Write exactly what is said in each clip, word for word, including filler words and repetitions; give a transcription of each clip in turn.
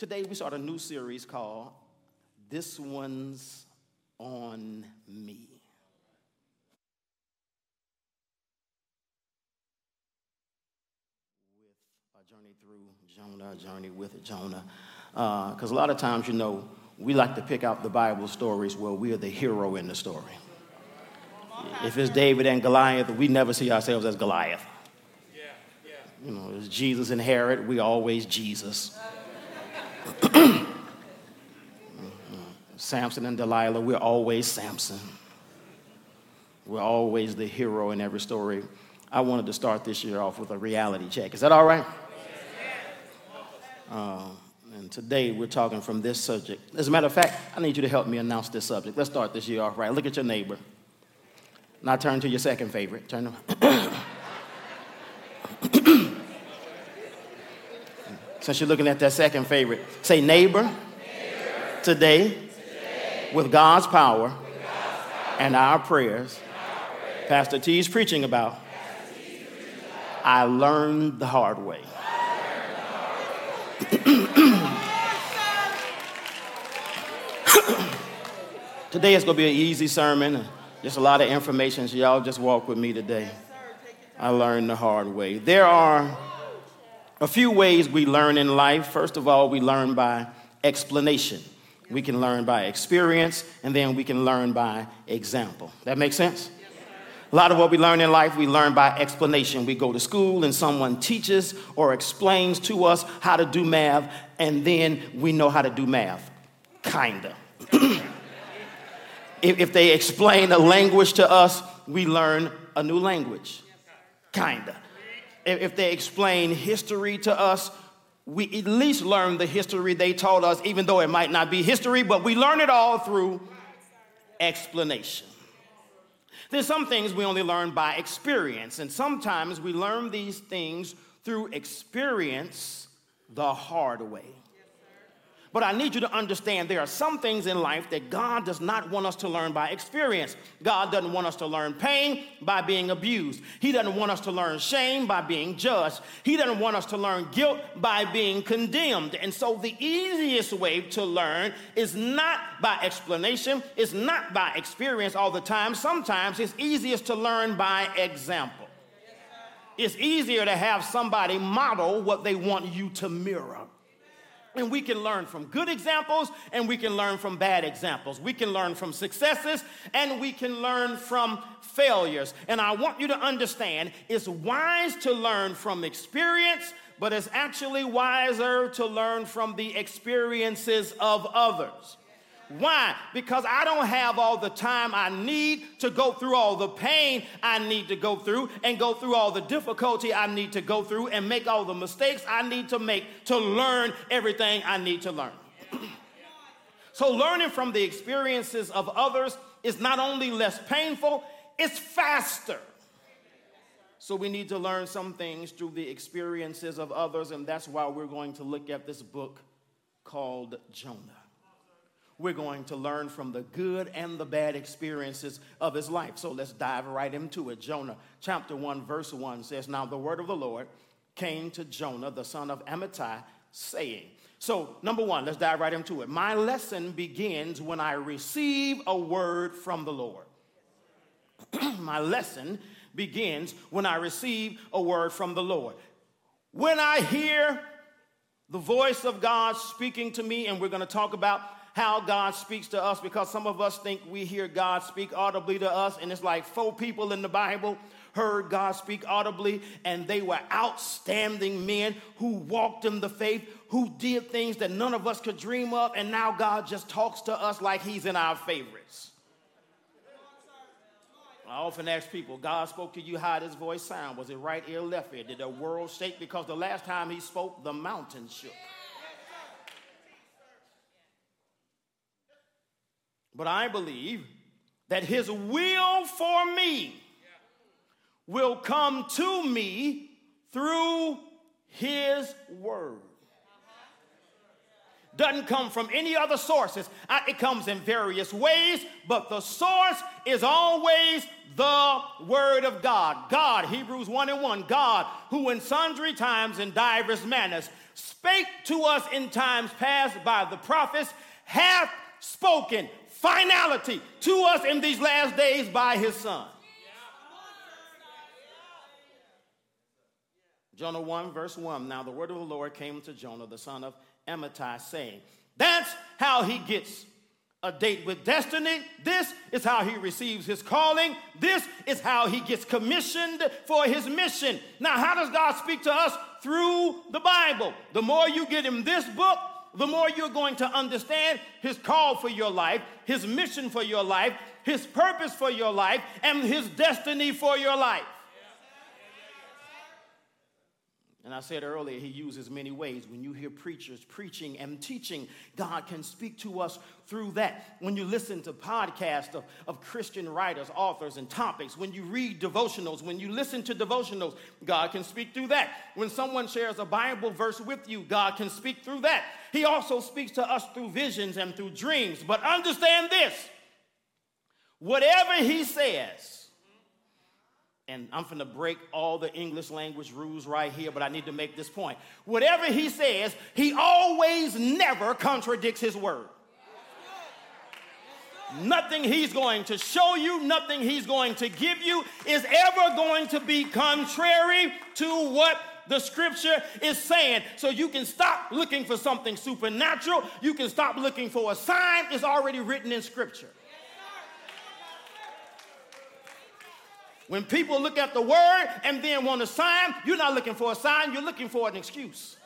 Today we start a new series called This One's on Me. With a journey through Jonah, a journey with Jonah. Because uh, a lot of times, you know, we like to pick out the Bible stories where we are the hero in the story. If it's David and Goliath, we never see ourselves as Goliath. Yeah, yeah. You know, it's Jesus and Herod, we always Jesus. Samson and Delilah, we're always Samson. We're always the hero in every story. I wanted to start this year off with a reality check. Is that all right? Uh, and today we're talking from this subject. As a matter of fact, I need you to help me announce this subject. Let's start this year off right. Look at your neighbor. Now turn to your second favorite. Turn to Since you're looking at that second favorite, say neighbor, neighbor. Today, today with God's power, with God's power and, our prayers, and our prayers, Pastor T's preaching about, T's preaching about I learned the hard way. I learned the hard way. Today is going to be an easy sermon. Just a lot of information, so y'all just walk with me today. Yes, sir. I learned the hard way. There are a few ways we learn in life. First of all, we learn by explanation. We can learn by experience, and then we can learn by example. That makes sense? Yes, a lot of what we learn in life, we learn by explanation. We go to school, and someone teaches or explains to us how to do math, and then we know how to do math, kinda. If they explain a language to us, we learn a new language, kinda. If they explain history to us, we at least learn the history they taught us, even though it might not be history, but we learn it all through explanation. There's some things we only learn by experience, and sometimes we learn these things through experience the hard way. But I need you to understand there are some things in life that God does not want us to learn by experience. God doesn't want us to learn pain by being abused. He doesn't want us to learn shame by being judged. He doesn't want us to learn guilt by being condemned. And so the easiest way to learn is not by explanation. It's not by experience all the time. Sometimes it's easiest to learn by example. It's easier to have somebody model what they want you to mirror. And we can learn from good examples, and we can learn from bad examples. We can learn from successes, and we can learn from failures. And I want you to understand, it's wise to learn from experience, but it's actually wiser to learn from the experiences of others. Why? Because I don't have all the time I need to go through all the pain I need to go through and go through all the difficulty I need to go through and make all the mistakes I need to make to learn everything I need to learn. So learning from the experiences of others is not only less painful, it's faster. So we need to learn some things through the experiences of others, and that's why we're going to look at this book called Jonah. We're going to learn from the good and the bad experiences of his life. So let's dive right into it. Jonah chapter one, verse one says, Now the word of the Lord came to Jonah, the son of Amittai, saying. So number one, let's dive right into it. My lesson begins when I receive a word from the Lord. My lesson begins when I receive a word from the Lord. When I hear the voice of God speaking to me, and we're going to talk about how God speaks to us, because some of us think we hear God speak audibly to us, and it's like four people in the Bible heard God speak audibly, and they were outstanding men who walked in the faith, who did things that none of us could dream of, and now God just talks to us like he's in our favorites. I often ask people, God spoke to you, how did his voice sound? Was it right ear, left ear? Did the world shake? Because the last time he spoke, the mountain shook. But I believe that his will for me will come to me through his word. doesn't come from any other sources. It comes in various ways, but the source is always the word of God. God, Hebrews one and one, God, who in sundry times and divers manners spake to us in times past by the prophets, hath spoken finality to us in these last days by his son. Jonah one, verse one, now the word of the Lord came to Jonah, the son of Amittai, saying, that's how he gets a date with destiny. This is how he receives his calling. This is how he gets commissioned for his mission. Now, how does God speak to us? Through the Bible. The more you get in this book, the more you're going to understand his call for your life, his mission for your life, his purpose for your life, and his destiny for your life. And I said earlier, he uses many ways. When you hear preachers preaching and teaching, God can speak to us through that. When you listen to podcasts of, of Christian writers, authors, and topics, when you read devotionals, when you listen to devotionals, God can speak through that. When someone shares a Bible verse with you, God can speak through that. He also speaks to us through visions and through dreams. But understand this, whatever he says, and I'm going to break all the English language rules right here, but I need to make this point. Whatever he says, he always never contradicts his word. Nothing he's going to show you, nothing he's going to give you is ever going to be contrary to what the scripture is saying. So you can stop looking for something supernatural. You can stop looking for a sign. It's already written in scripture. When people look at the word and then want a sign, you're not looking for a sign, you're looking for an excuse.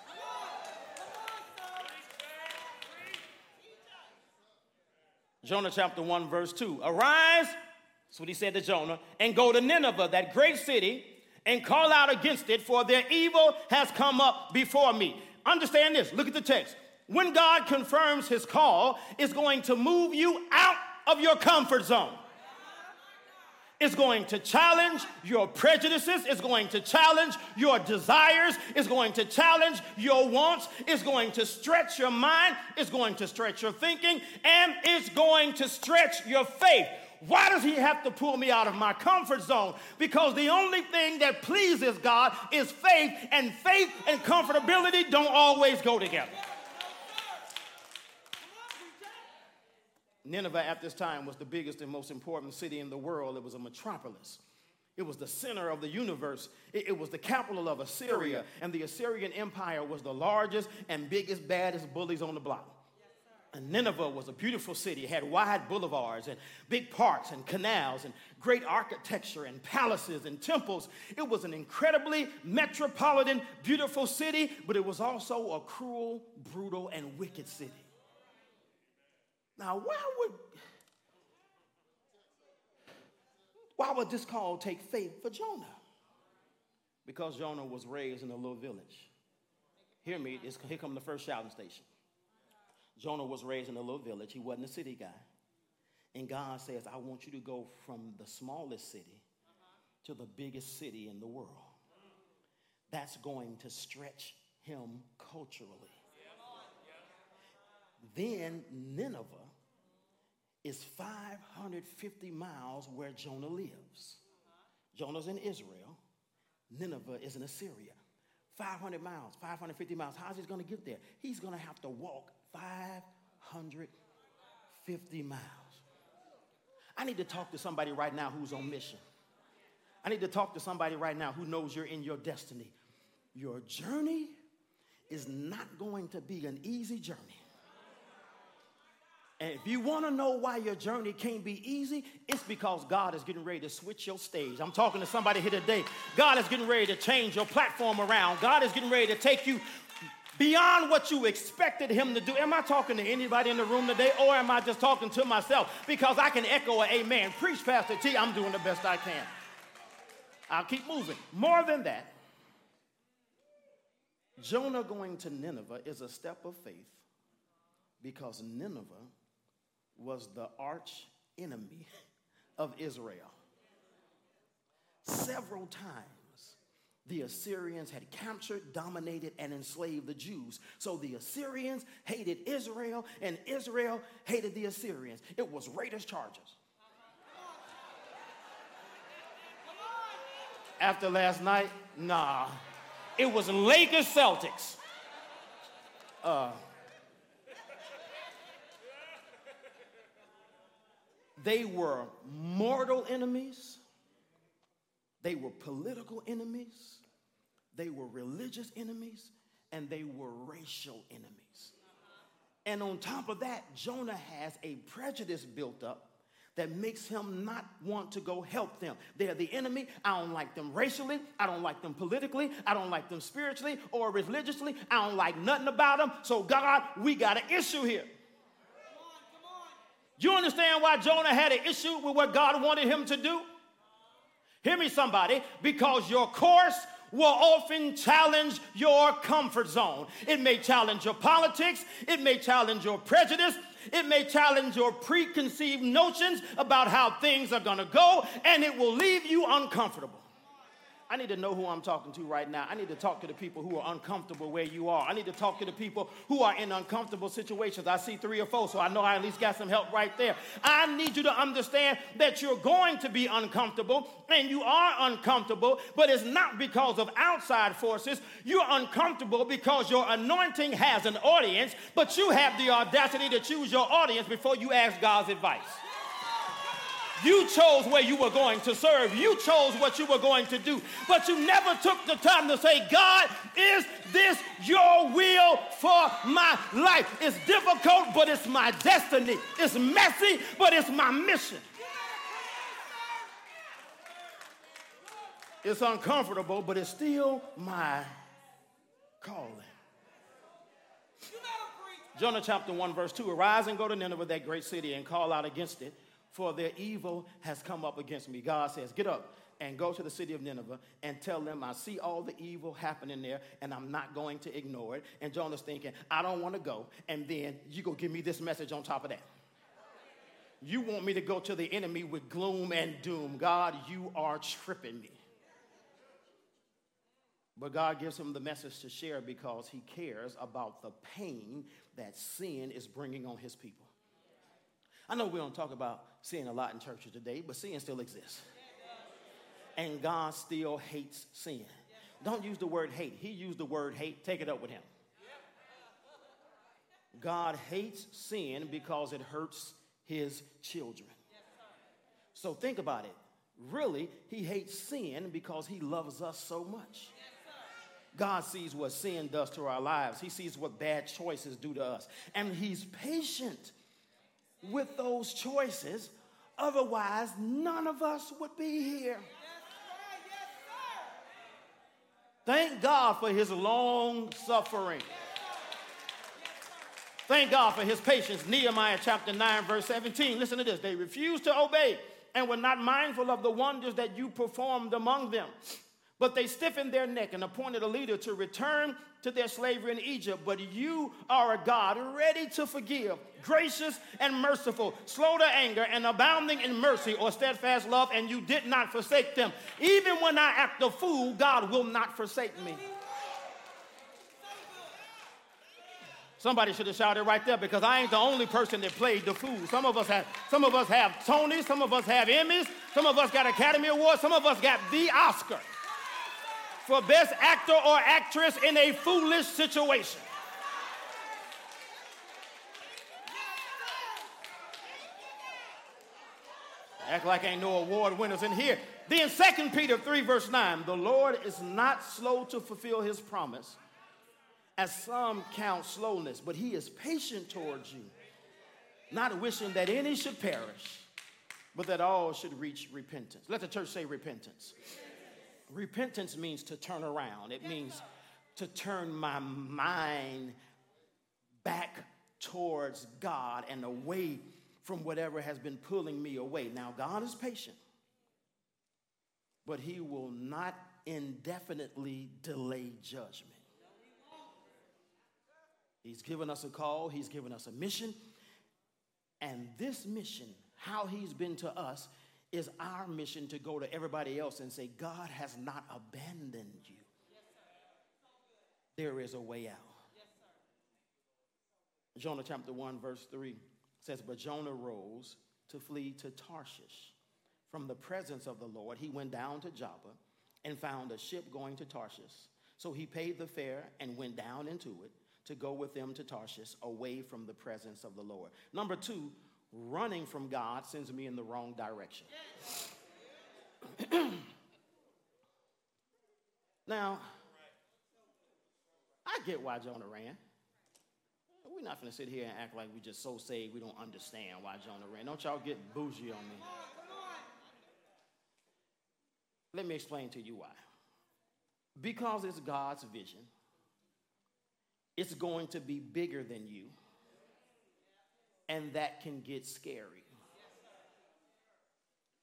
Jonah chapter one, verse two. Arise, that's what he said to Jonah, and go to Nineveh, that great city, and call out against it, for their evil has come up before me. Understand this, look at the text. When God confirms his call, it's going to move you out of your comfort zone. It's going to challenge your prejudices. It's going to challenge your desires. It's going to challenge your wants. It's going to stretch your mind. It's going to stretch your thinking. And it's going to stretch your faith. Why does he have to pull me out of my comfort zone? Because the only thing that pleases God is faith. And faith and comfortability don't always go together. Nineveh at this time was the biggest and most important city in the world. It was a metropolis. It was the center of the universe. It, it was the capital of Assyria. And the Assyrian Empire was the largest and biggest, baddest bullies on the block. And Nineveh was a beautiful city. It had wide boulevards and big parks and canals and great architecture and palaces and temples. It was an incredibly metropolitan, beautiful city, but it was also a cruel, brutal, and wicked city. Now, why would, why would this call take faith for Jonah? Because Jonah was raised in a little village. Hear me, it's, here come the first shouting station. Jonah was raised in a little village. He wasn't a city guy. And God says, I want you to go from the smallest city to the biggest city in the world. That's going to stretch him culturally. Then Nineveh is five hundred fifty miles where Jonah lives. Jonah's in Israel. Nineveh is in Assyria. five hundred miles, five hundred fifty miles. How's he going to get there? He's going to have to walk five hundred fifty miles. I need to talk to somebody right now who's on mission. I need to talk to somebody right now who knows you're in your destiny. Your journey is not going to be an easy journey. And if you want to know why your journey can't be easy, it's because God is getting ready to switch your stage. I'm talking to somebody here today. God is getting ready to change your platform around. God is getting ready to take you beyond what you expected him to do. Am I talking to anybody in the room today, or am I just talking to myself? Because I can echo an amen. Preach, Pastor T. I'm doing the best I can. I'll keep moving. More than that, Jonah going to Nineveh is a step of faith because Nineveh was the arch enemy of Israel. Several times the Assyrians had captured, dominated, and enslaved the Jews. So the Assyrians hated Israel, and Israel hated the Assyrians. It was Raiders Chargers. After last night, nah. It was Lakers Celtics. Uh, they were mortal enemies. They were political enemies, they were religious enemies, and they were racial enemies. Uh-huh. And on top of that, Jonah has a prejudice built up that makes him not want to go help them. They're the enemy. I don't like them racially. I don't like them politically. I don't like them spiritually or religiously. I don't like nothing about them. So God, we got an issue here. Come on, come on. You understand why Jonah had an issue with what God wanted him to do? Hear me, somebody, because your course will often challenge your comfort zone. It may challenge your politics. It may challenge your prejudice. It may challenge your preconceived notions about how things are going to go, and it will leave you uncomfortable. I need to know who I'm talking to right now. I need to talk to the people who are uncomfortable where you are. I need to talk to the people who are in uncomfortable situations. I see three or four, so I know I at least got some help right there. I need you to understand that you're going to be uncomfortable, and you are uncomfortable, but it's not because of outside forces. You're uncomfortable because your anointing has an audience, but you have the audacity to choose your audience before you ask God's advice. You chose where you were going to serve. You chose what you were going to do. But you never took the time to say, God, is this your will for my life? It's difficult, but it's my destiny. It's messy, but it's my mission. It's uncomfortable, but it's still my calling. Jonah chapter one, verse two, arise and go to Nineveh, that great city, and call out against it, for their evil has come up against me. God says, get up and go to the city of Nineveh and tell them I see all the evil happening there and I'm not going to ignore it. And Jonah's thinking, I don't want to go. And then you go give me this message on top of that. You want me to go to the enemy with gloom and doom. God, you are tripping me. But God gives him the message to share because he cares about the pain that sin is bringing on his people. I know we don't talk about sin a lot in churches today, but sin still exists. And God still hates sin. Don't use the word hate. He used the word hate. Take it up with him. God hates sin because it hurts his children. So think about it. Really, he hates sin because he loves us so much. God sees what sin does to our lives. He sees what bad choices do to us. And he's patient with those choices, otherwise none of us would be here. Yes, sir. Yes, sir. Thank God for his long suffering. Yes, sir. Yes, sir. Thank God for his patience. Nehemiah chapter nine, verse seventeen. Listen to this. They refused to obey and were not mindful of the wonders that you performed among them. But they stiffened their neck and appointed a leader to return to their slavery in Egypt. But you are a God ready to forgive, gracious and merciful, slow to anger and abounding in mercy or steadfast love, and you did not forsake them. Even when I act a fool, God will not forsake me. Somebody should have shouted right there because I ain't the only person that played the fool. Some of us have, some of us have Tonys, some of us have Emmys, some of us got Academy Awards, some of us got the Oscar for best actor or actress in a foolish situation. Act like ain't no award winners in here. Then Second Peter three, verse nine, the Lord is not slow to fulfill his promise, as some count slowness, but he is patient towards you, not wishing that any should perish, but that all should reach repentance. Let the church say repentance. Repentance means to turn around. It means to turn my mind back towards God and away from whatever has been pulling me away. Now, God is patient, but he will not indefinitely delay judgment. He's given us a call. He's given us a mission. And this mission, how he's been to us, is our mission to go to everybody else and say, God has not abandoned you. there is a way out. Yes, sir. Jonah chapter one, verse three says, but Jonah rose to flee to Tarshish from the presence of the Lord. He went down to Joppa and found a ship going to Tarshish. So he paid the fare and went down into it to go with them to Tarshish, away from the presence of the Lord. Number two, running from God sends me in the wrong direction. Yes. Now, I get why Jonah ran. We're not going to sit here and act like we just so saved we don't understand why Jonah ran. Don't y'all get bougie on me. Come on, come on. Let me explain to you why. Because it's God's vision. It's going to be bigger than you, and that can get scary.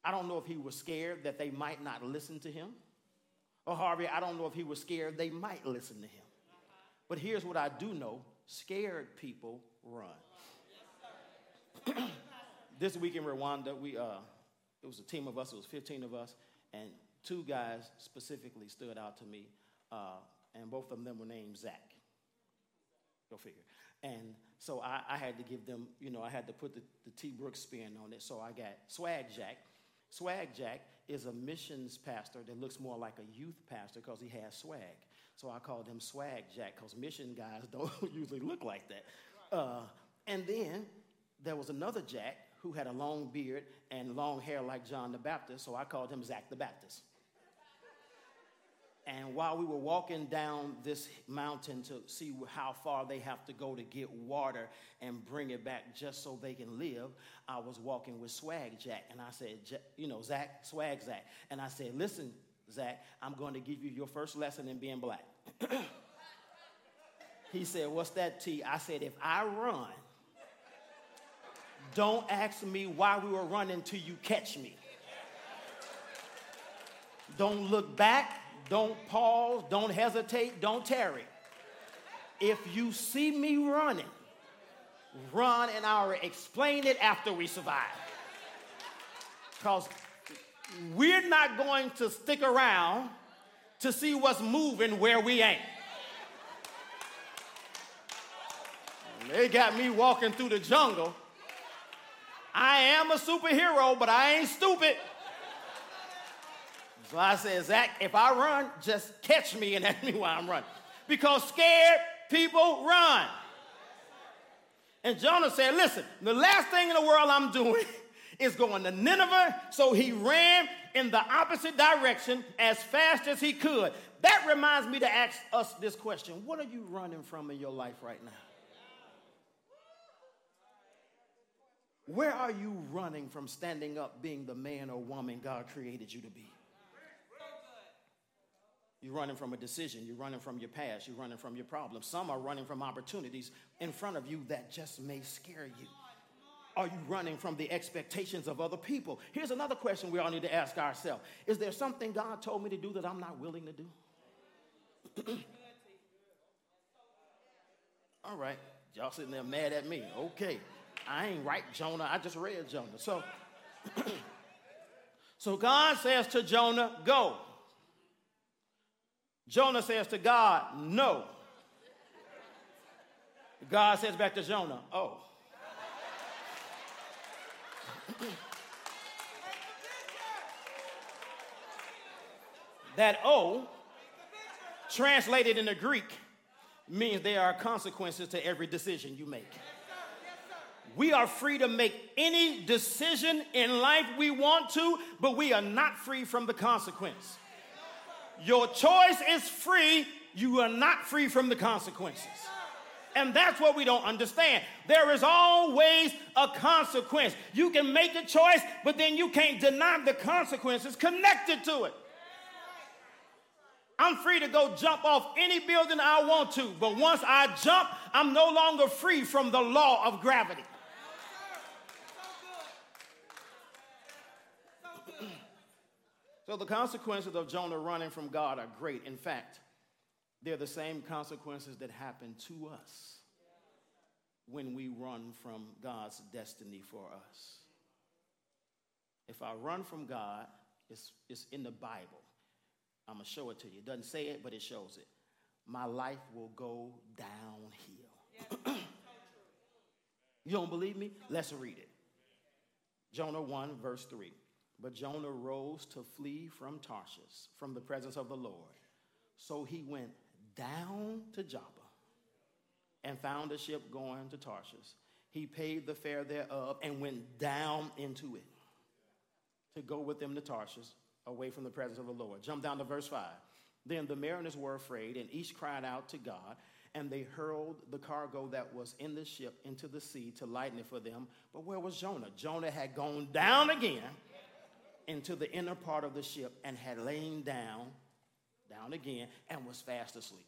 I don't know if he was scared that they might not listen to him. Or Harvey, I don't know if he was scared they might listen to him. But here's what I do know. Scared people run. This week in Rwanda, we uh, it was a team of us. It was fifteen of us, and two guys specifically stood out to me, uh, and both of them were named Zach. Go figure. And so I, I had to give them, you know, I had to put the, the T. Brooks spin on it. So I got Swag Jack. Swag Jack is a missions pastor that looks more like a youth pastor because he has swag. So I called him Swag Jack because mission guys don't usually look like that. Uh, and then there was another Jack who had a long beard and long hair like John the Baptist. So I called him Zach the Baptist. And while we were walking down this mountain to see how far they have to go to get water and bring it back just so they can live, I was walking with Swag Jack. And I said, you know, Zach, Swag Zach. And I said, listen, Zach, I'm going to give you your first lesson in being black. He said, what's that, T? I said, if I run, don't ask me why we were running till you catch me. Don't look back. Don't pause, don't hesitate, don't tarry. If you see me running, run and I'll explain it after we survive. Because we're not going to stick around to see what's moving where we ain't. They got me walking through the jungle. I am a superhero, but I ain't stupid. So I said, Zach, if I run, just catch me and ask me why I'm running. Because scared people run. And Jonah said, listen, the last thing in the world I'm doing is going to Nineveh. So he ran in the opposite direction as fast as he could. That reminds me to ask us this question. What are you running from in your life right now? Where are you running from standing up being the man or woman God created you to be? You're running from a decision. You're running from your past. You're running from your problems. Some are running from opportunities in front of you that just may scare you. Are you running from the expectations of other people? Here's another question we all need to ask ourselves. Is there something God told me to do that I'm not willing to do? All right. Y'all sitting there mad at me. Okay. I ain't right, Jonah. I just read Jonah. So, so God says to Jonah, go. Jonah says to God, no. God says back to Jonah, oh. That oh, translated into Greek, means there are consequences to every decision you make. We are free to make any decision in life we want to, but we are not free from the consequence. Your choice is free. You are not free from the consequences. And that's what we don't understand. There is always a consequence. You can make a choice, but then you can't deny the consequences connected to it. I'm free to go jump off any building I want to, but once I jump, I'm no longer free from the law of gravity. So the consequences of Jonah running from God are great. In fact, they're the same consequences that happen to us when we run from God's destiny for us. If I run from God, it's, it's in the Bible. I'm going to show it to you. It doesn't say it, but it shows it. my life will go downhill. You don't believe me? Let's read it. Jonah one, verse three. But Jonah rose to flee from Tarshish, from the presence of the Lord. So he went down to Joppa and found a ship going to Tarshish. He paid the fare thereof and went down into it to go with them to Tarshish, away from the presence of the Lord. Jump down to verse five. Then the mariners were afraid, and each cried out to God, and they hurled the cargo that was in the ship into the sea to lighten it for them. But where was Jonah? Jonah had gone down again into the inner part of the ship and had lain down, down again, and was fast asleep.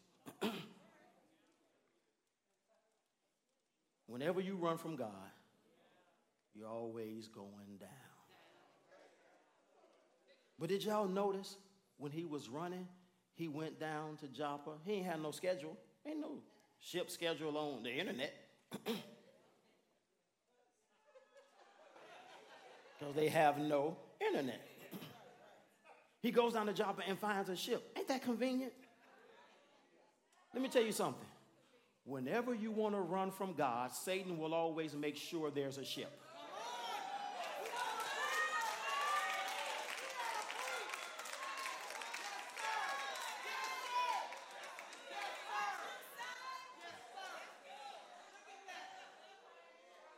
Whenever you run from God, you're always going down. But did y'all notice when he was running, he went down to Joppa? He ain't had no schedule. Ain't no ship schedule on the internet. Because they have no internet. He goes down to Joppa and finds a ship. Ain't that convenient? Let me tell you something. Whenever you want to run from God, Satan will always make sure there's a ship.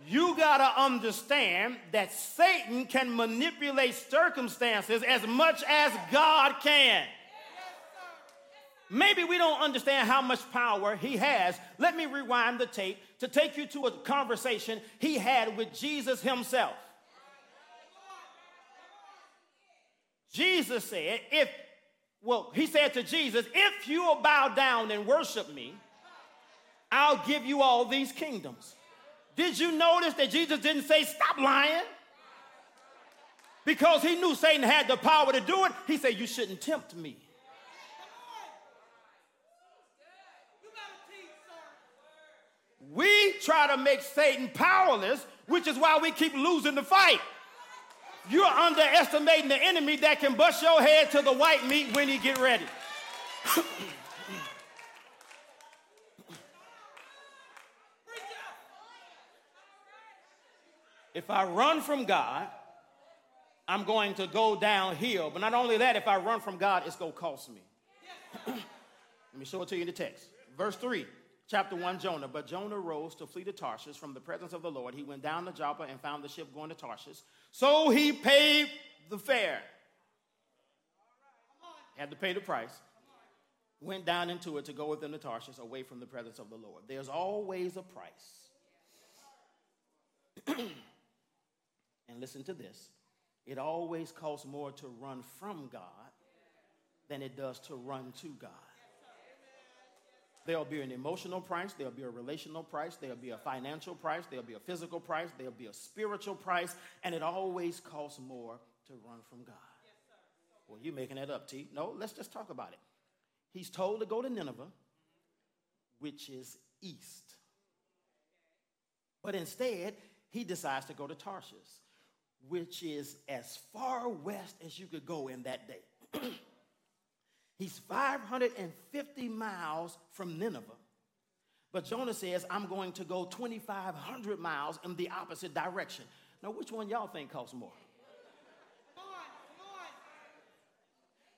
You got to understand that Satan can manipulate circumstances as much as God can. Maybe we don't understand how much power he has. Let me rewind the tape to take you to a conversation he had with Jesus himself. Jesus said, if, well, he said to Jesus, if you will bow down and worship me, I'll give you all these kingdoms. Did you notice that Jesus didn't say, stop lying? Because he knew Satan had the power to do it. He said, you shouldn't tempt me. We try to make Satan powerless, which is why we keep losing the fight. You're underestimating the enemy that can bust your head to the white meat when you get ready. If I run from God, I'm going to go downhill. But not only that, if I run from God, it's going to cost me. Let me show it to you in the text. Verse three, chapter one, Jonah. But Jonah rose to flee to Tarshish from the presence of the Lord. He went down to Joppa and found the ship going to Tarshish. So he paid the fare. Had to pay the price. Went down into it to go with them to Tarshish, away from the presence of the Lord. There's always a price. And listen to this. It always costs more to run from God than it does to run to God. There'll be an emotional price. There'll be a relational price. There'll be a financial price. There'll be a physical price. There'll be a spiritual price. And it always costs more to run from God. Well, you're making that up, T. No, let's just talk about it. He's told to go to Nineveh, which is east. But instead, he decides to go to Tarshish, which is as far west as you could go in that day. He's five hundred fifty miles from Nineveh. But Jonah says, I'm going to go twenty-five hundred miles in the opposite direction. Now, which one y'all think costs more? Come on,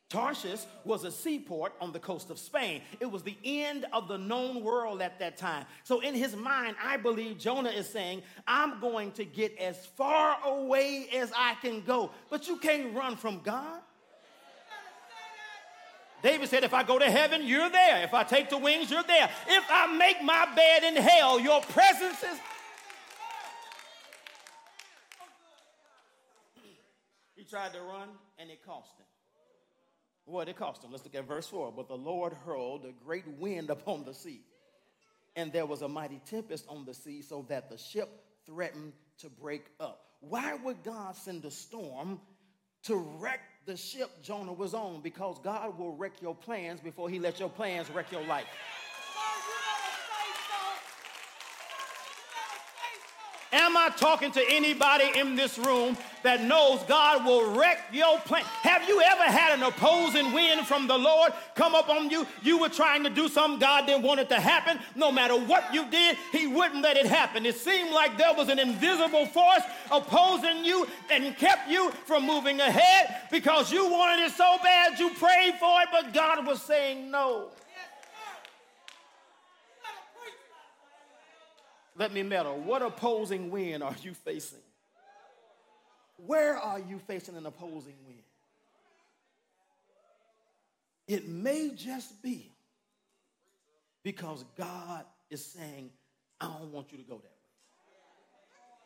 come on. Tarshish was a seaport on the coast of Spain. It was the end of the known world at that time. So in his mind, I believe Jonah is saying, I'm going to get as far away as I can go. But you can't run from God. David said, if I go to heaven, you're there. If I take the wings, you're there. If I make my bed in hell, your presence is... He tried to run, and it cost him. What it cost him? Let's look at verse four. But the Lord hurled a great wind upon the sea, and there was a mighty tempest on the sea, so that the ship threatened to break up. Why would God send a storm to wreck the ship Jonah was on? Because God will wreck your plans before he lets your plans wreck your life. Am I talking to anybody in this room that knows God will wreck your plan. Have you ever had an opposing wind from the Lord come up on you? You were trying to do something God didn't want it to happen. No matter what you did, he wouldn't let it happen. It seemed like there was an invisible force opposing you and kept you from moving ahead because you wanted it so bad you prayed for it, but God was saying no. Let me meddle. What opposing wind are you facing? Where are you facing an opposing wind? It may just be because God is saying, I don't want you to go that way.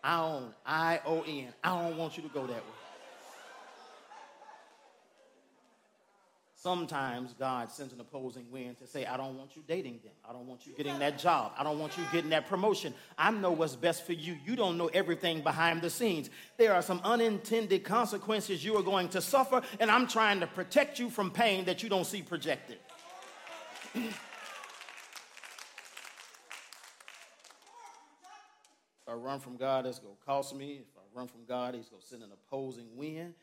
I own, I O N, I don't want you to go that way. Sometimes God sends an opposing wind to say, I don't want you dating them. I don't want you getting that job. I don't want you getting that promotion. I know what's best for you. You don't know everything behind the scenes. There are some unintended consequences you are going to suffer, and I'm trying to protect you from pain that you don't see projected. If I run from God, it's going to cost me. If I run from God, he's going to send an opposing wind.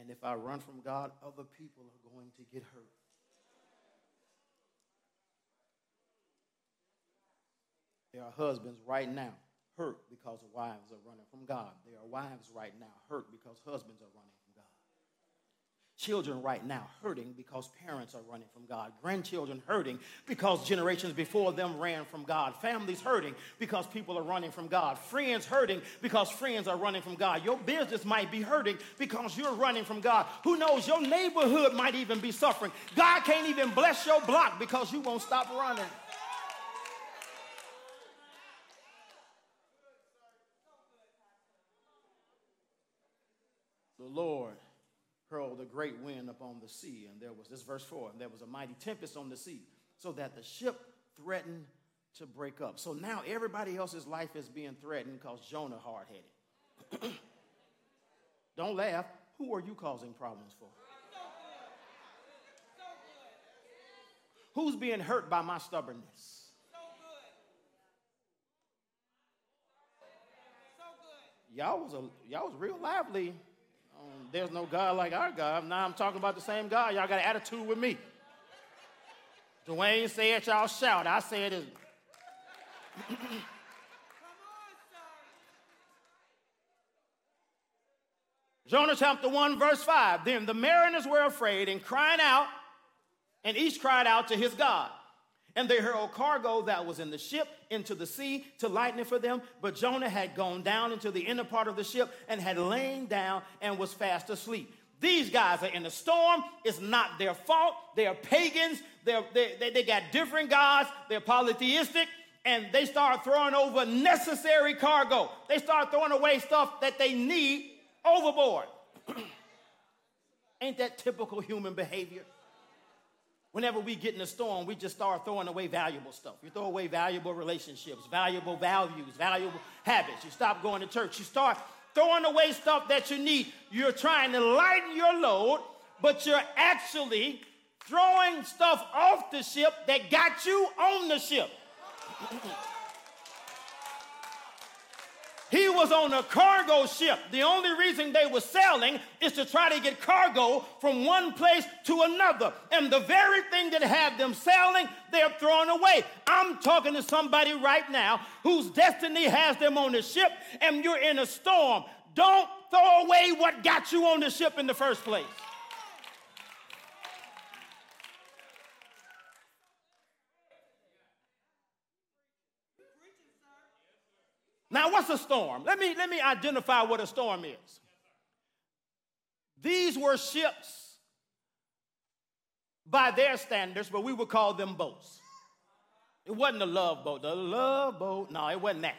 And if I run from God, other people are going to get hurt. There are husbands right now hurt because wives are running from God. There are wives right now hurt because husbands are running from God. Children right now hurting because parents are running from God. Grandchildren hurting because generations before them ran from God. Families hurting because people are running from God. Friends hurting because friends are running from God. Your business might be hurting because you're running from God. Who knows? Your neighborhood might even be suffering. God can't even bless your block because you won't stop running. The Lord hurled a great wind upon the sea, and there was, this verse four, and there was a mighty tempest on the sea, so that the ship threatened to break up. So now everybody else's life is being threatened because Jonah hard-headed. Don't laugh. Who are you causing problems for? Who's being hurt by my stubbornness? Y'all was a, y'all was real lively. Um, there's no God like our God. Now I'm talking about the same God. Y'all got an attitude with me. Dwayne said y'all shout. I said it. Come on, son. Jonah chapter one, verse five. Then the mariners were afraid and crying out, and each cried out to his God. And they hurled cargo that was in the ship into the sea to lighten it for them. But Jonah had gone down into the inner part of the ship and had lain down and was fast asleep. These guys are in a storm. It's not their fault. They are pagans. They're, they, they, they got different gods. They're polytheistic. And they start throwing over necessary cargo. They start throwing away stuff that they need overboard. Ain't that typical human behavior? Whenever we get in a storm, we just start throwing away valuable stuff. You throw away valuable relationships, valuable values, valuable habits. You stop going to church. You start throwing away stuff that you need. You're trying to lighten your load, but you're actually throwing stuff off the ship that got you on the ship. He was on a cargo ship. The only reason they were sailing is to try to get cargo from one place to another. And the very thing that had them sailing, they're thrown away. I'm talking to somebody right now whose destiny has them on the ship, and you're in a storm. Don't throw away what got you on the ship in the first place. Now, what's a storm? Let me, let me identify what a storm is. These were ships by their standards, but we would call them boats. It wasn't a love boat. The love boat, no, it wasn't that.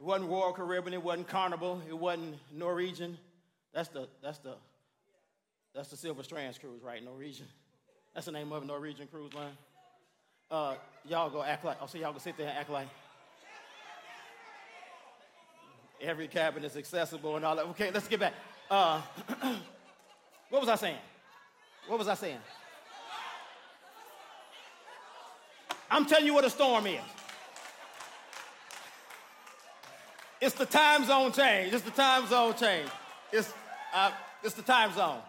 It wasn't Royal Caribbean. It wasn't Carnival. It wasn't Norwegian. That's the, that's the, that's the Silver Strands cruise, right? Norwegian. That's the name of a Norwegian cruise line. Uh, y'all go act like, I'll see y'all go sit there and act like every cabin is accessible and all that. Okay, let's get back. Uh, what was I saying? What was I saying? I'm telling you what a storm is. It's the time zone change. It's the time zone change. It's, uh, it's the time zone.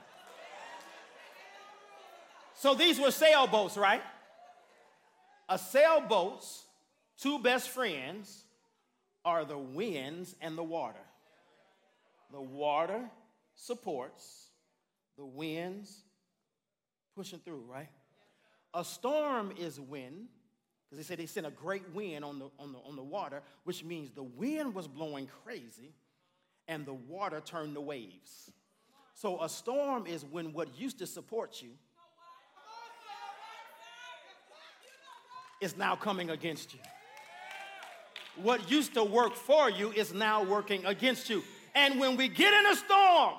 So these were sailboats, right? A sailboat's two best friends are the winds and the water. The water supports, the winds pushing through, right? A storm is wind, because they said they sent a great wind on the, on the, on the water, which means the wind was blowing crazy and the water turned the waves. So a storm is when what used to support you is now coming against you. What used to work for you is now working against you. And when we get in a storm,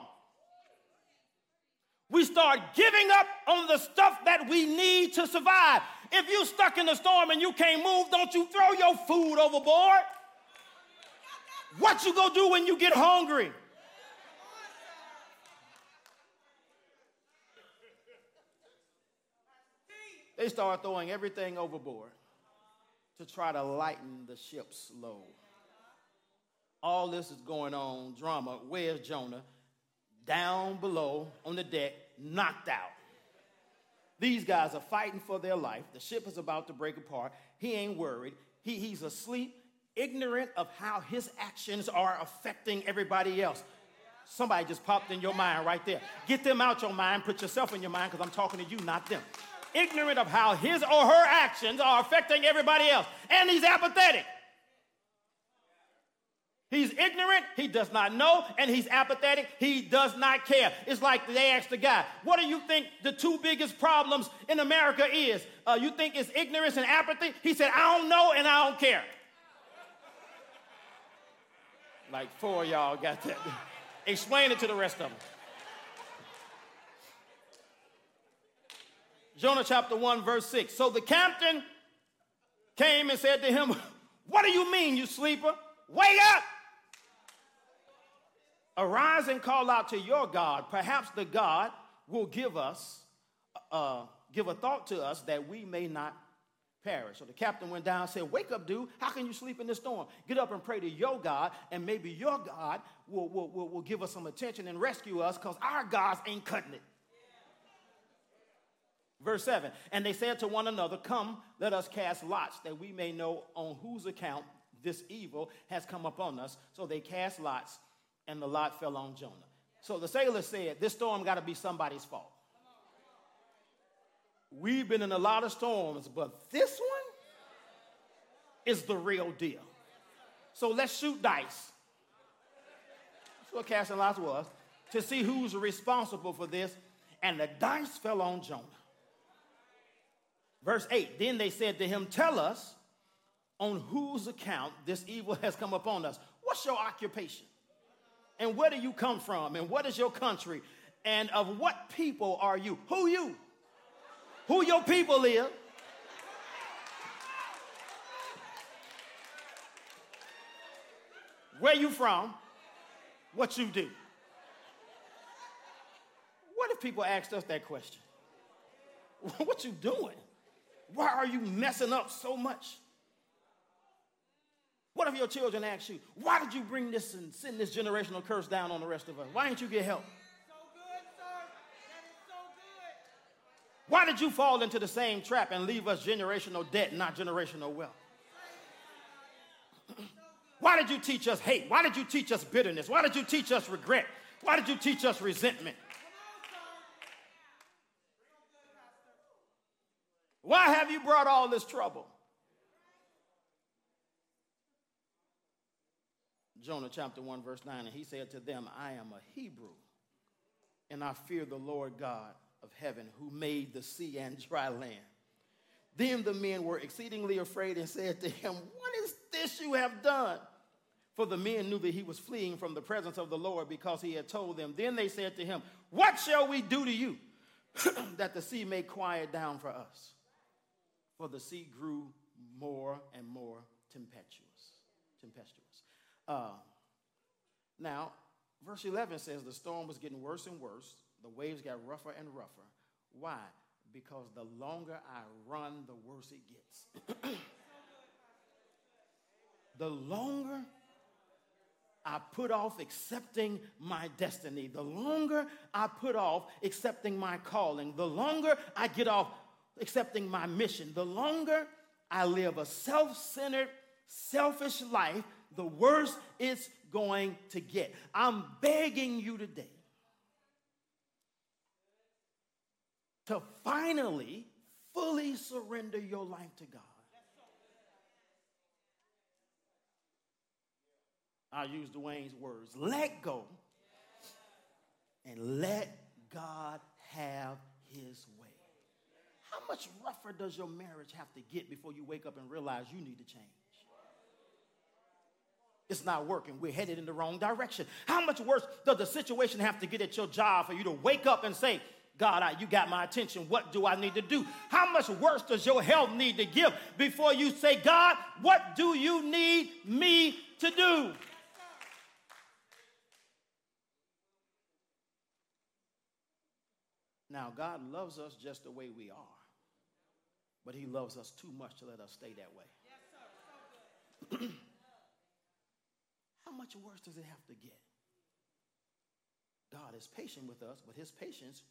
we start giving up on the stuff that we need to survive. If you're stuck in a storm and you can't move, don't you throw your food overboard. What you gonna do when you get hungry? They start throwing everything overboard to try to lighten the ship's load. All this is going on, drama. Where's Jonah? Down below on the deck, knocked out. These guys are fighting for their life. The ship is about to break apart. He ain't worried. He, he's asleep, ignorant of how his actions are affecting everybody else. Somebody just popped in your mind right there. Get them out your mind. Put yourself in your mind, because I'm talking to you, not them. Ignorant of how his or her actions are affecting everybody else. And he's apathetic. He's ignorant, he does not know, and he's apathetic, he does not care. It's like they asked the guy, what do you think the two biggest problems in America is? Uh, you think it's ignorance and apathy? He said, I don't know and I don't care. Like four of y'all got that. Explain it to the rest of them. Jonah chapter one, verse six. So the captain came and said to him, what do you mean, you sleeper? Wake up! Arise and call out to your God. Perhaps the God will give us, uh, give a thought to us that we may not perish. So the captain went down and said, wake up, dude. How can you sleep in this storm? Get up and pray to your God, and maybe your God will, will, will, will give us some attention and rescue us, because our gods ain't cutting it. Verse seven, and they said to one another, come, let us cast lots that we may know on whose account this evil has come upon us. So they cast lots, and the lot fell on Jonah. So the sailor said, this storm got to be somebody's fault. We've been in a lot of storms, but this one is the real deal. So let's shoot dice. That's what casting lots was, to see who's responsible for this. And the dice fell on Jonah. Verse eight, then they said to him, tell us, on whose account this evil has come upon us. What's your occupation? And where do you come from? And what is your country? And of what people are you? Who you? Who your people is? Where you from? What you do? What if people asked us that question? What you doing? Why are you messing up so much? What if your children ask you, why did you bring this and send this generational curse down on the rest of us? Why didn't you get help? So good, sir. That is so good. Why did you fall into the same trap and leave us generational debt, not generational wealth? Why did you teach us hate? Why did you teach us bitterness? Why did you teach us regret? Why did you teach us resentment? Why have you brought all this trouble? Jonah chapter one, verse nine, and he said to them, I am a Hebrew, and I fear the Lord God of heaven, who made the sea and dry land. Then the men were exceedingly afraid and said to him, what is this you have done? For the men knew that he was fleeing from the presence of the Lord, because he had told them. Then they said to him, what shall we do to you that the sea may quiet down for us? For the sea grew more and more tempestuous. Tempestuous. Uh, now, verse eleven says the storm was getting worse and worse. The waves got rougher and rougher. Why? Because the longer I run, the worse it gets. The longer I put off accepting my destiny, the longer I put off accepting my calling, the longer I get off accepting my mission, the longer I live a self-centered, selfish life, the worse it's going to get. I'm begging you today to finally fully surrender your life to God. I use Dwayne's words, let go and let God have his way. How much rougher does your marriage have to get before you wake up and realize you need to change? It's not working. We're headed in the wrong direction. How much worse does the situation have to get at your job for you to wake up and say, God, I, you got my attention. What do I need to do? How much worse does your health need to give before you say, God, what do you need me to do? Now, God loves us just the way we are, but he loves us too much to let us stay that way. Yes, sir. So good. How much worse does it have to get? God is patient with us, but his patience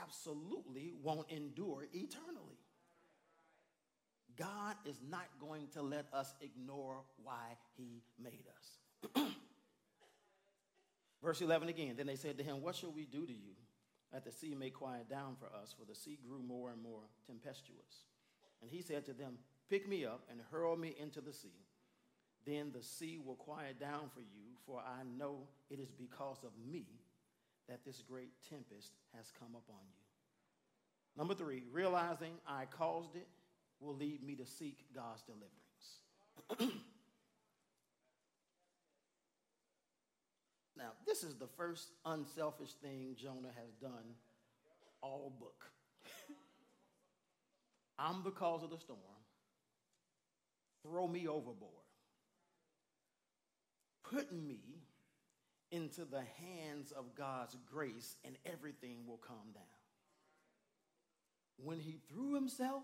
absolutely won't endure eternally. God is not going to let us ignore why he made us. Verse eleven again, then they said to him, what shall we do to you that the sea may quiet down for us? For the sea grew more and more tempestuous. And he said to them, pick me up and hurl me into the sea. Then the sea will quiet down for you, for I know it is because of me that this great tempest has come upon you. Number three, realizing I caused it will lead me to seek God's deliverance. Now, this is the first unselfish thing Jonah has done all book. I'm the cause of the storm. Throw me overboard. Put me into the hands of God's grace and everything will calm down. When he threw himself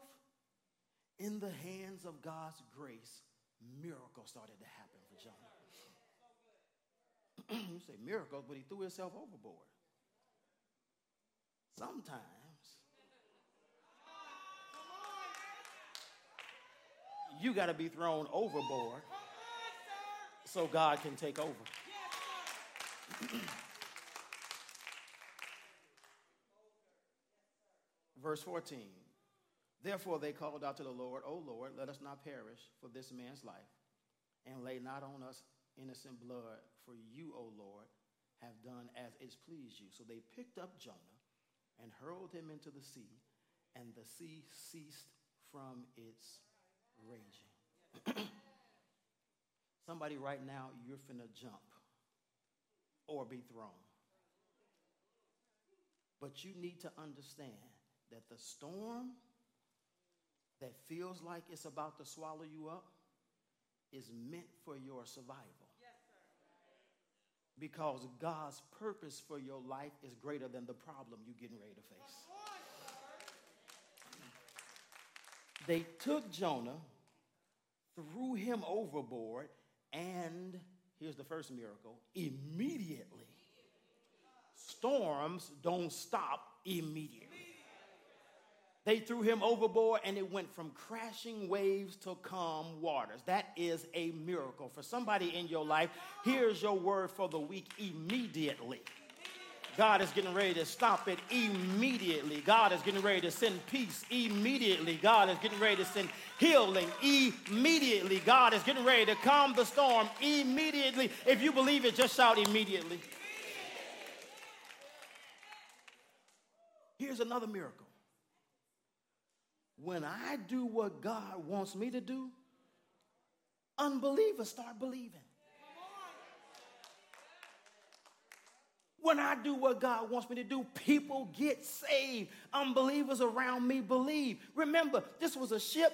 in the hands of God's grace, miracles started to happen for Jonah. You say miracles, but he threw himself overboard. Sometimes you got to be thrown overboard so God can take over. Verse fourteen. Therefore they called out to the Lord, O Lord, let us not perish for this man's life, and lay not on us innocent blood, for you, O Lord, have done as it pleased you. So they picked up Jonah and hurled him into the sea, and the sea ceased from its raging. Somebody right now, you're finna jump or be thrown. But you need to understand that the storm that feels like it's about to swallow you up is meant for your survival. Yes, sir. Because God's purpose for your life is greater than the problem you're getting ready to face. They took Jonah, threw him overboard, and here's the first miracle, immediately. Storms don't stop immediately. They threw him overboard and it went from crashing waves to calm waters. That is a miracle. For somebody in your life, here's your word for the week, immediately. God is getting ready to stop it immediately. God is getting ready to send peace immediately. God is getting ready to send healing immediately. God is getting ready to calm the storm immediately. If you believe it, just shout immediately. Here's another miracle. When I do what God wants me to do, unbelievers start believing. When I do what God wants me to do, people get saved. Unbelievers around me believe. Remember, this was a ship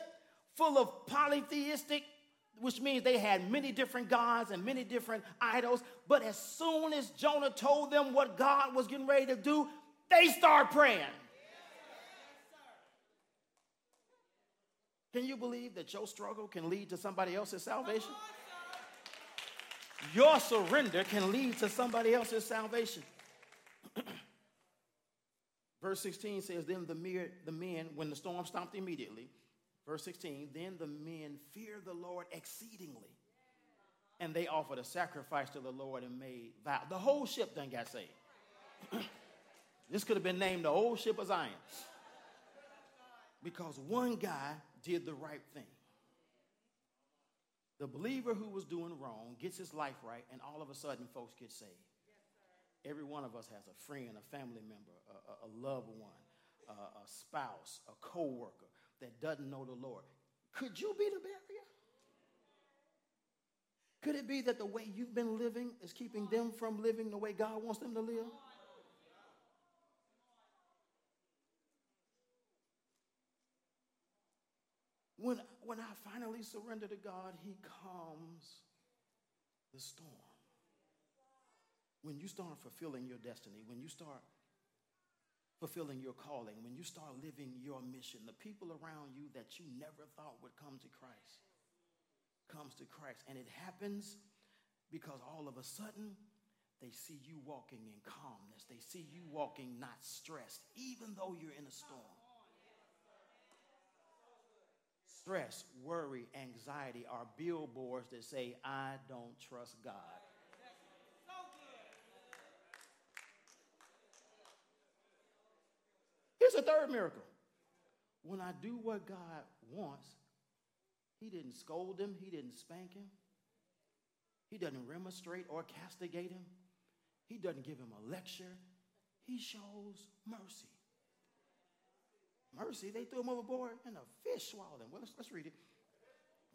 full of polytheistic, which means they had many different gods and many different idols. But as soon as Jonah told them what God was getting ready to do, they start praying. Can you believe that your struggle can lead to somebody else's salvation? Your surrender can lead to somebody else's salvation. Verse sixteen says, then the, mere, the men, when the storm stopped immediately, verse sixteen, then the men feared the Lord exceedingly, and they offered a sacrifice to the Lord and made vow. The whole ship done got saved. This could have been named the old ship of Zion. Because one guy did the right thing. The believer who was doing wrong gets his life right, and all of a sudden, folks get saved. Yes, every one of us has a friend, a family member, a, a loved one, a, a spouse, a coworker that doesn't know the Lord. Could you be the barrier? Could it be that the way you've been living is keeping them from living the way God wants them to live? When, when I finally surrender to God, he calms the storm. When you start fulfilling your destiny, when you start fulfilling your calling, when you start living your mission, the people around you that you never thought would come to Christ, comes to Christ. And it happens because all of a sudden, they see you walking in calmness. They see you walking not stressed, even though you're in a storm. Stress, worry, anxiety are billboards that say, I don't trust God. Here's a third miracle. When I do what God wants, he didn't scold him. He didn't spank him. He doesn't remonstrate or castigate him. He doesn't give him a lecture. He shows mercy. Mercy, they threw him overboard, and a fish swallowed him. Well, let's, let's read it.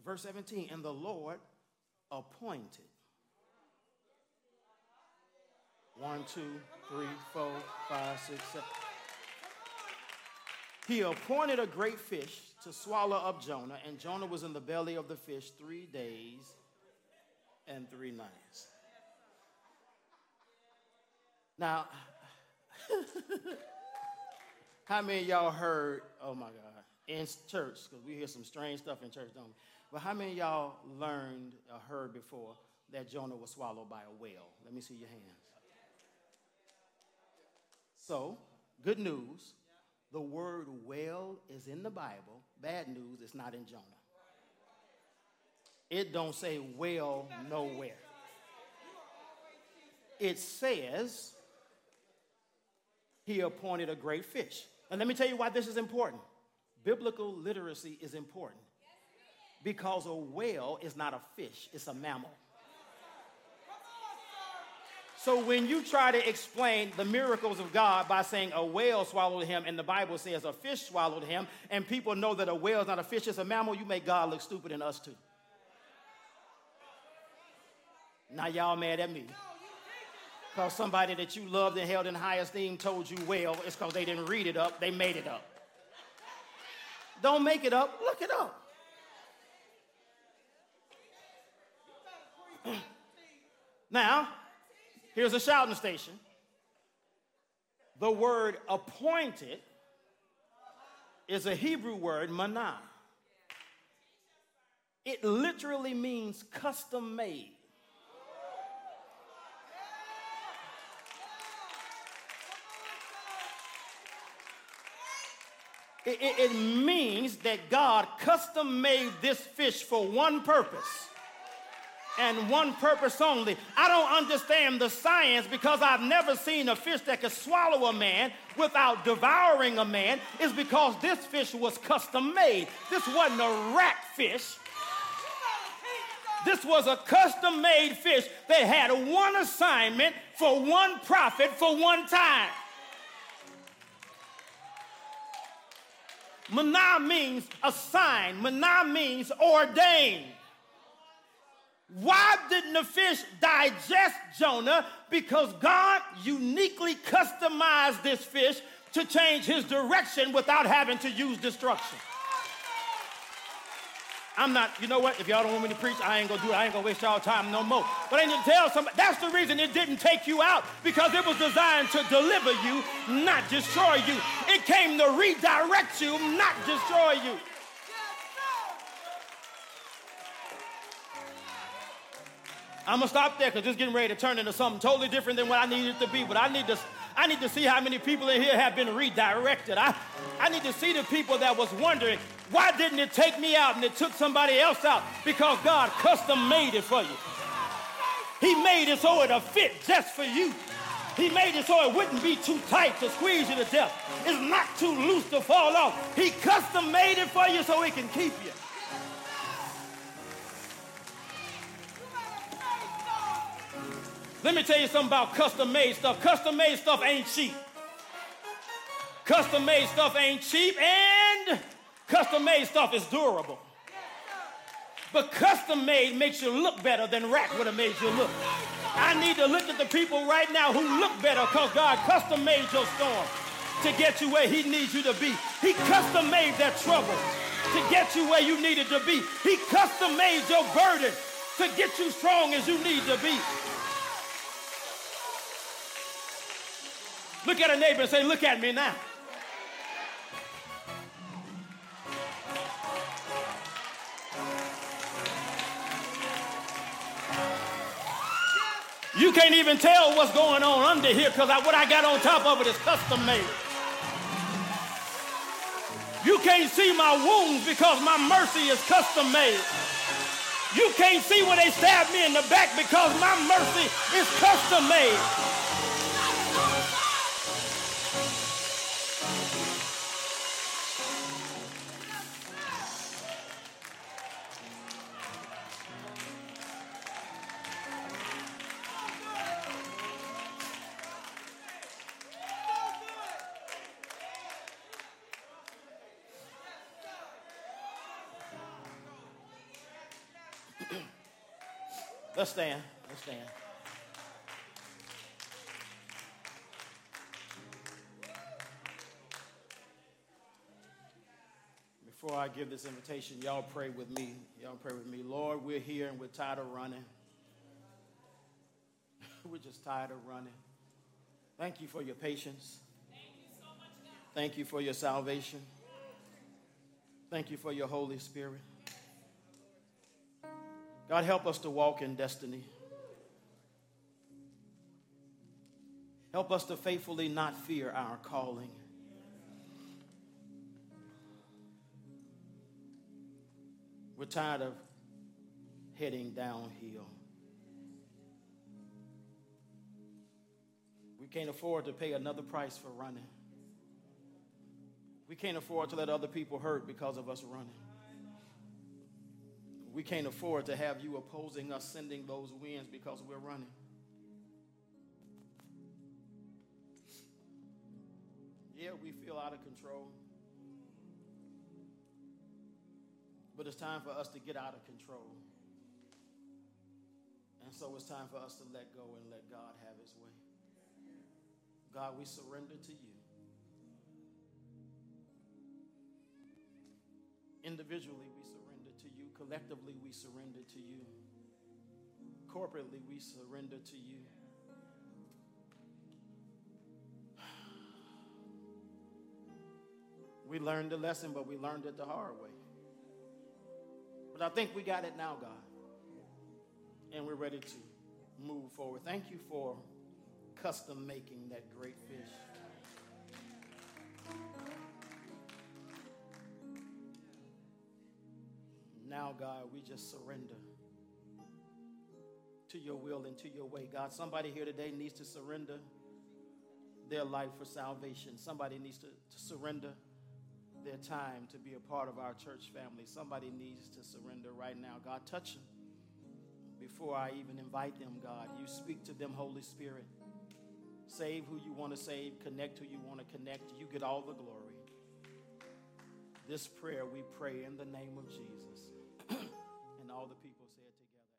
Verse seventeen, and the Lord appointed. One, two, three, four, five, six, seven. He appointed a great fish to swallow up Jonah, and Jonah was in the belly of the fish three days and three nights. Now, how many of y'all heard, oh my God, in church, because we hear some strange stuff in church, don't we? But how many of y'all learned or heard before that Jonah was swallowed by a whale? Let me see your hands. So, good news, the word whale is in the Bible. Bad news, it's not in Jonah. It don't say whale nowhere. It says he appointed a great fish. And let me tell you why this is important. Biblical literacy is important because a whale is not a fish, it's a mammal. So when you try to explain the miracles of God by saying a whale swallowed him and the Bible says a fish swallowed him and people know that a whale is not a fish, it's a mammal, you make God look stupid and us too. Now y'all mad at me. Because somebody that you loved and held in high esteem told you well, it's because they didn't read it up, they made it up. Don't make it up, look it up. Now, here's a shouting station. The word appointed is a Hebrew word, manah. It literally means custom made. It, it, it means that God custom made this fish for one purpose and one purpose only. I don't understand the science because I've never seen a fish that could swallow a man without devouring a man. It's because this fish was custom made. This wasn't a rat fish. This was a custom made fish that had one assignment for one profit for one time. Manah means assigned. Manah means ordained. Why didn't the fish digest Jonah? Because God uniquely customized this fish to change his direction without having to use destruction. I'm not, you know what? If y'all don't want me to preach, I ain't gonna do it. I ain't gonna waste y'all time no more. But I need to tell somebody, that's the reason it didn't take you out, because it was designed to deliver you, not destroy you. It came to redirect you, not destroy you. I'm going to stop there because it's getting ready to turn into something totally different than what I need it to be. But I need to, I need to see how many people in here have been redirected. I, I need to see the people that was wondering, why didn't it take me out and it took somebody else out? Because God custom made it for you. He made it so it'll fit just for you. He made it so it wouldn't be too tight to squeeze you to death. It's not too loose to fall off. He custom made it for you so it can keep you. Let me tell you something about custom-made stuff. Custom-made stuff ain't cheap. Custom-made stuff ain't cheap, and custom-made stuff is durable. But custom-made makes you look better than rack would have made you look. I need to look at the people right now who look better because God custom-made your storm to get you where he needs you to be. He custom-made that trouble to get you where you needed to be. He custom-made your burden to get you strong as you need to be. Look at a neighbor and say, look at me now. You can't even tell what's going on under here because what I got on top of it is custom made. You can't see my wounds because my mercy is custom made. You can't see where they stabbed me in the back because my mercy is custom made. Let's stand. Let's stand. Before I give this invitation, y'all pray with me. Y'all pray with me. Lord, we're here and we're tired of running. We're just tired of running. Thank you for your patience. Thank you so much, God. Thank you for your salvation. Thank you for your Holy Spirit. God, help us to walk in destiny. Help us to faithfully not fear our calling. We're tired of heading downhill. We can't afford to pay another price for running. We can't afford to let other people hurt because of us running. We can't afford to have you opposing us, sending those winds because we're running. Yeah, we feel out of control. But it's time for us to get out of control. And so it's time for us to let go and let God have his way. God, we surrender to you. Individually, we surrender. Collectively, we surrender to you. Corporately, we surrender to you. We learned the lesson, but we learned it the hard way. But I think we got it now, God. And we're ready to move forward. Thank you for custom making that great fish. Now, God, we just surrender to your will and to your way. God, somebody here today needs to surrender their life for salvation. Somebody needs to, to surrender their time to be a part of our church family. Somebody needs to surrender right now. God, touch them before I even invite them, God. You speak to them, Holy Spirit. Save who you want to save. Connect who you want to connect. You get all the glory. This prayer we pray in the name of Jesus. All the people said together.